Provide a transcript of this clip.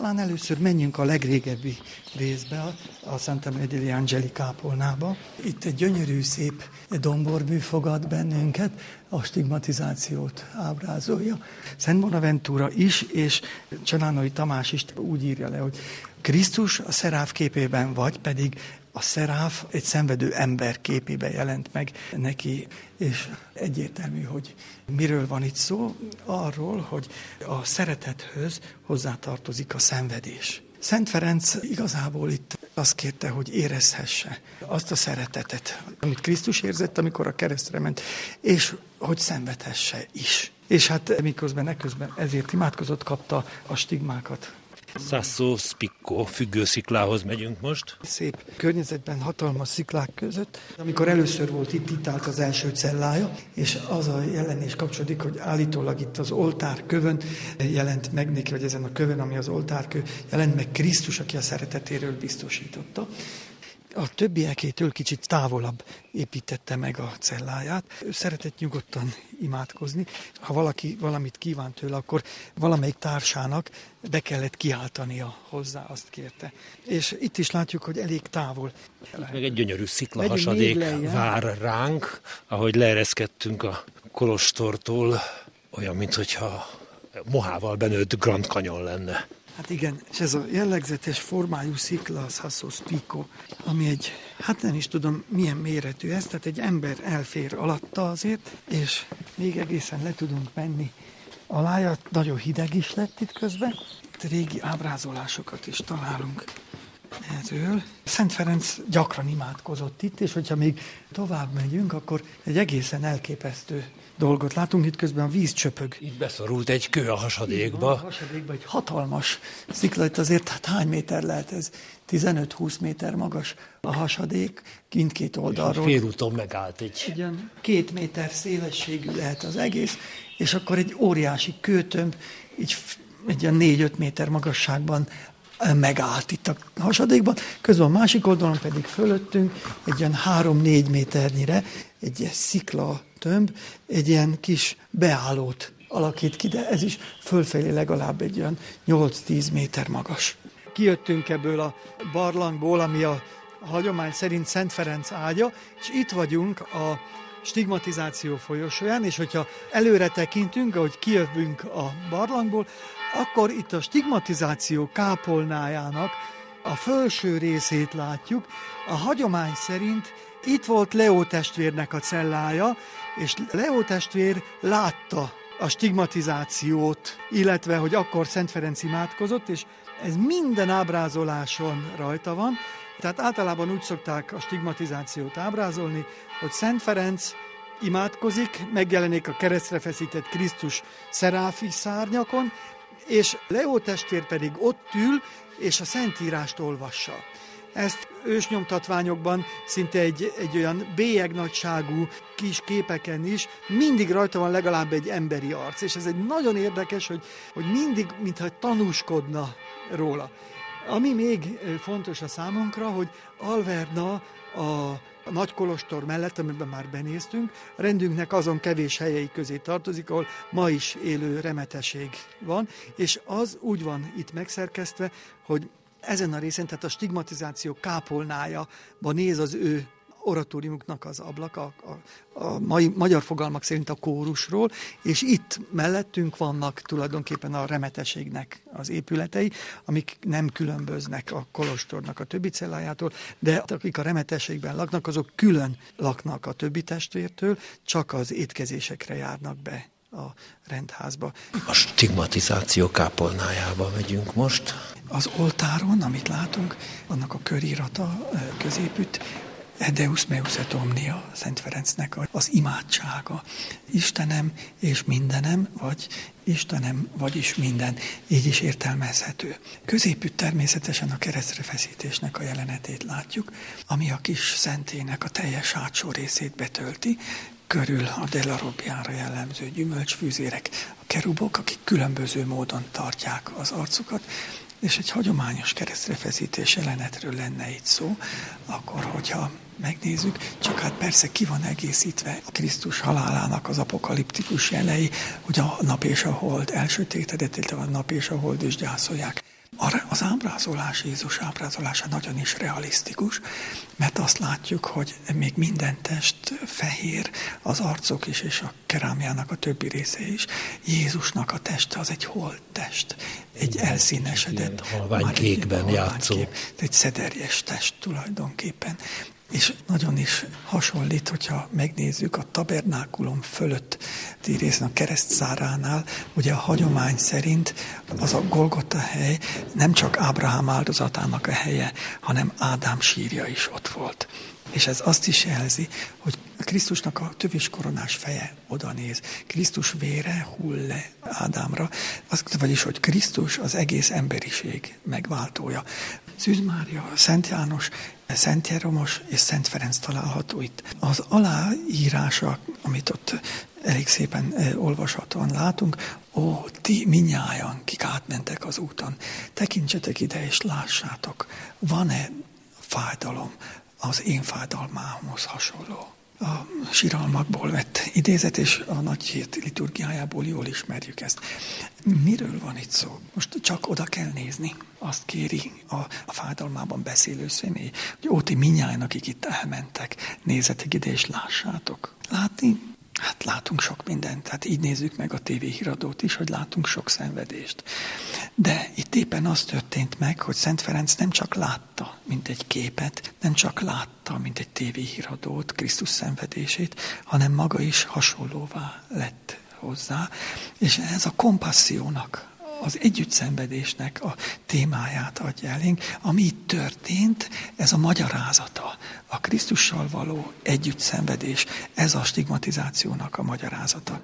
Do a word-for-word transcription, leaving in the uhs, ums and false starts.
Talán először menjünk a legrégebbi részbe, a Santa Maria degli Angeli kápolnába. Itt egy gyönyörű, szép domborbű fogad bennünket, a stigmatizációt ábrázolja. Szent Bonaventúra is, és Csalánai Tamás is úgy írja le, hogy Krisztus a szeráf képében, vagy pedig a szeráf egy szenvedő ember képében jelent meg neki, és egyértelmű, hogy miről van itt szó, arról, hogy a szeretethöz hozzátartozik a szenvedés. Szent Ferenc igazából itt azt kérte, hogy érezhesse azt a szeretetet, amit Krisztus érzett, amikor a keresztre ment, és hogy szenvedhesse is. És hát miközben, eközben ezért imádkozott, kapta a stigmákat. Sasso Spicco függősziklához megyünk most. Szép környezetben, hatalmas sziklák között. Amikor először volt itt, itt állt az első cellája, és az a jelenés kapcsolódik, hogy állítólag itt az oltárkövön jelent meg neki, vagy ezen a kövön, ami az oltárkő, jelent meg Krisztus, aki a szeretetéről biztosította. A többiekétől kicsit távolabb építette meg a celláját. Ő szeretett nyugodtan imádkozni. Ha valaki valamit kívánt tőle, akkor valamelyik társának be kellett kiáltania hozzá, azt kérte. És itt is látjuk, hogy elég távol. Itt meg egy gyönyörű sziklahasadék vár ránk, ahogy leereszkedtünk a kolostortól, olyan, mintha mohával benőtt Grand Canyon lenne. Hát igen, és ez a jellegzetes formájú szikla, a Sasso Spicco, ami egy, hát nem is tudom milyen méretű ez, tehát egy ember elfér alatta azért, és még egészen le tudunk menni alája, nagyon hideg is lett itt közben. Itt régi ábrázolásokat is találunk erről. Szent Ferenc gyakran imádkozott itt, és hogyha még tovább megyünk, akkor egy egészen elképesztő dolgot látunk, itt közben a víz csöpög. Itt beszorult egy kő a hasadékba. Van, a hasadékba egy hatalmas szikla, itt azért hát hány méter lehet ez? tizenöt-húsz méter magas a hasadék, kint két oldalról. És félúton megállt egy. Ugyan két méter szélességű lehet az egész, és akkor egy óriási kőtömb, így egy ilyen négy-öt méter magasságban megállt itt a hasadékban, közben a másik oldalon pedig fölöttünk egy ilyen három-négy méternyire egy szikla tömb, egy ilyen kis beállót alakít ki, de ez is fölfelé legalább egy olyan nyolc-tíz méter magas. Kijöttünk ebből a barlangból, ami a hagyomány szerint Szent Ferenc ágya, és itt vagyunk a stigmatizáció folyosóján, és hogyha előre tekintünk, ahogy kijövünk a barlangból, akkor itt a stigmatizáció kápolnájának a felső részét látjuk. A hagyomány szerint itt volt Leó testvérnek a cellája, és Leó testvér látta a stigmatizációt, illetve, hogy akkor Szent Ferenc imádkozott, és ez minden ábrázoláson rajta van. Tehát általában úgy szokták a stigmatizációt ábrázolni, hogy Szent Ferenc imádkozik, megjelenik a keresztre feszített Krisztus szeráfi szárnyakon, és Leó testvér pedig ott ül, és a Szentírást olvassa. Ezt ősnyomtatványokban, szinte egy, egy olyan bélyegnagyságú kis képeken is, mindig rajta van legalább egy emberi arc, és ez egy nagyon érdekes, hogy, hogy mindig, mintha tanúskodna róla. Ami még fontos a számunkra, hogy Alverna a Nagykolostor mellett, amiben már benéztünk, a rendünknek azon kevés helyei közé tartozik, ahol ma is élő remeteség van, és az úgy van itt megszerkesztve, hogy ezen a részen, tehát a stigmatizáció kápolnájába néz az ő oratóriumuknak az ablaka, a, a mai magyar fogalmak szerint a kórusról, és itt mellettünk vannak tulajdonképpen a remeteségnek az épületei, amik nem különböznek a kolostornak a többi cellájától, de akik a remeteségben laknak, azok külön laknak a többi testvértől, csak az étkezésekre járnak be a rendházba. A stigmatizáció kápolnájába megyünk most. Az oltáron, amit látunk, annak a körírata középütt, Deus meus et omnia, Szent Ferencnek az imádsága. Istenem és mindenem, vagy Istenem, vagyis minden. Így is értelmezhető. Középütt természetesen a keresztre feszítésnek a jelenetét látjuk, ami a kis szentének a teljes hátsó részét betölti, körül a Della Robbiára jellemző gyümölcsfűzérek, a kerubok, akik különböző módon tartják az arcukat, és egy hagyományos keresztrefeszítés jelenetről lenne itt szó, akkor, hogyha megnézzük, csak hát persze ki van egészítve a Krisztus halálának az apokaliptikus jelei, hogy a nap és a hold elsötétedett, a nap és a hold is gyászolják. Az ábrázolás, Jézus ábrázolása nagyon is realisztikus, mert azt látjuk, hogy még minden test fehér, az arcok is, és a kerámiának a többi része is. Jézusnak a teste az egy holttest, egy elszínesedett, halványkékben játszó. Egy szederjes test tulajdonképpen. És nagyon is hasonlít, hogyha megnézzük a tabernákulum fölötti részen a keresztszáránál, ugye a hagyomány szerint az a Golgota hely nem csak Ábrahám áldozatának a helye, hanem Ádám sírja is ott volt. És ez azt is jelzi, hogy Krisztusnak a töviskoronás feje oda néz. Krisztus vére hull le Ádámra, az, vagyis, hogy Krisztus az egész emberiség megváltója. Szűz Mária, Szent János, Szent Jeromos és Szent Ferenc található itt. Az aláírása, amit ott elég szépen olvashatóan látunk, ó, ti minnyájan, kik átmentek az úton, tekintsetek ide és lássátok, van-e fájdalom az én fájdalmához hasonló. A síralmakból vett idézet, és a nagy hét liturgiájából jól ismerjük ezt. Miről van itt szó? Most csak oda kell nézni. Azt kéri a, a fájdalmában beszélő személy, hogy ó, ti mindnyájan, akik itt elmentek, nézzetek ide és lássátok. Látni? Hát látunk sok mindent. Hát így nézzük meg a tévéhíradót is, hogy látunk sok szenvedést. De itt éppen az történt meg, hogy Szent Ferenc nem csak látta, mint egy képet, nem csak látta, mint egy tévéhíradót, Krisztus szenvedését, hanem maga is hasonlóvá lett hozzá. És ez a kompassziónak, az együttszemvedésnek a témáját adja elénk. Ami itt történt, ez a magyarázata. A Krisztussal való együttszemvedés, ez a stigmatizációnak a magyarázata.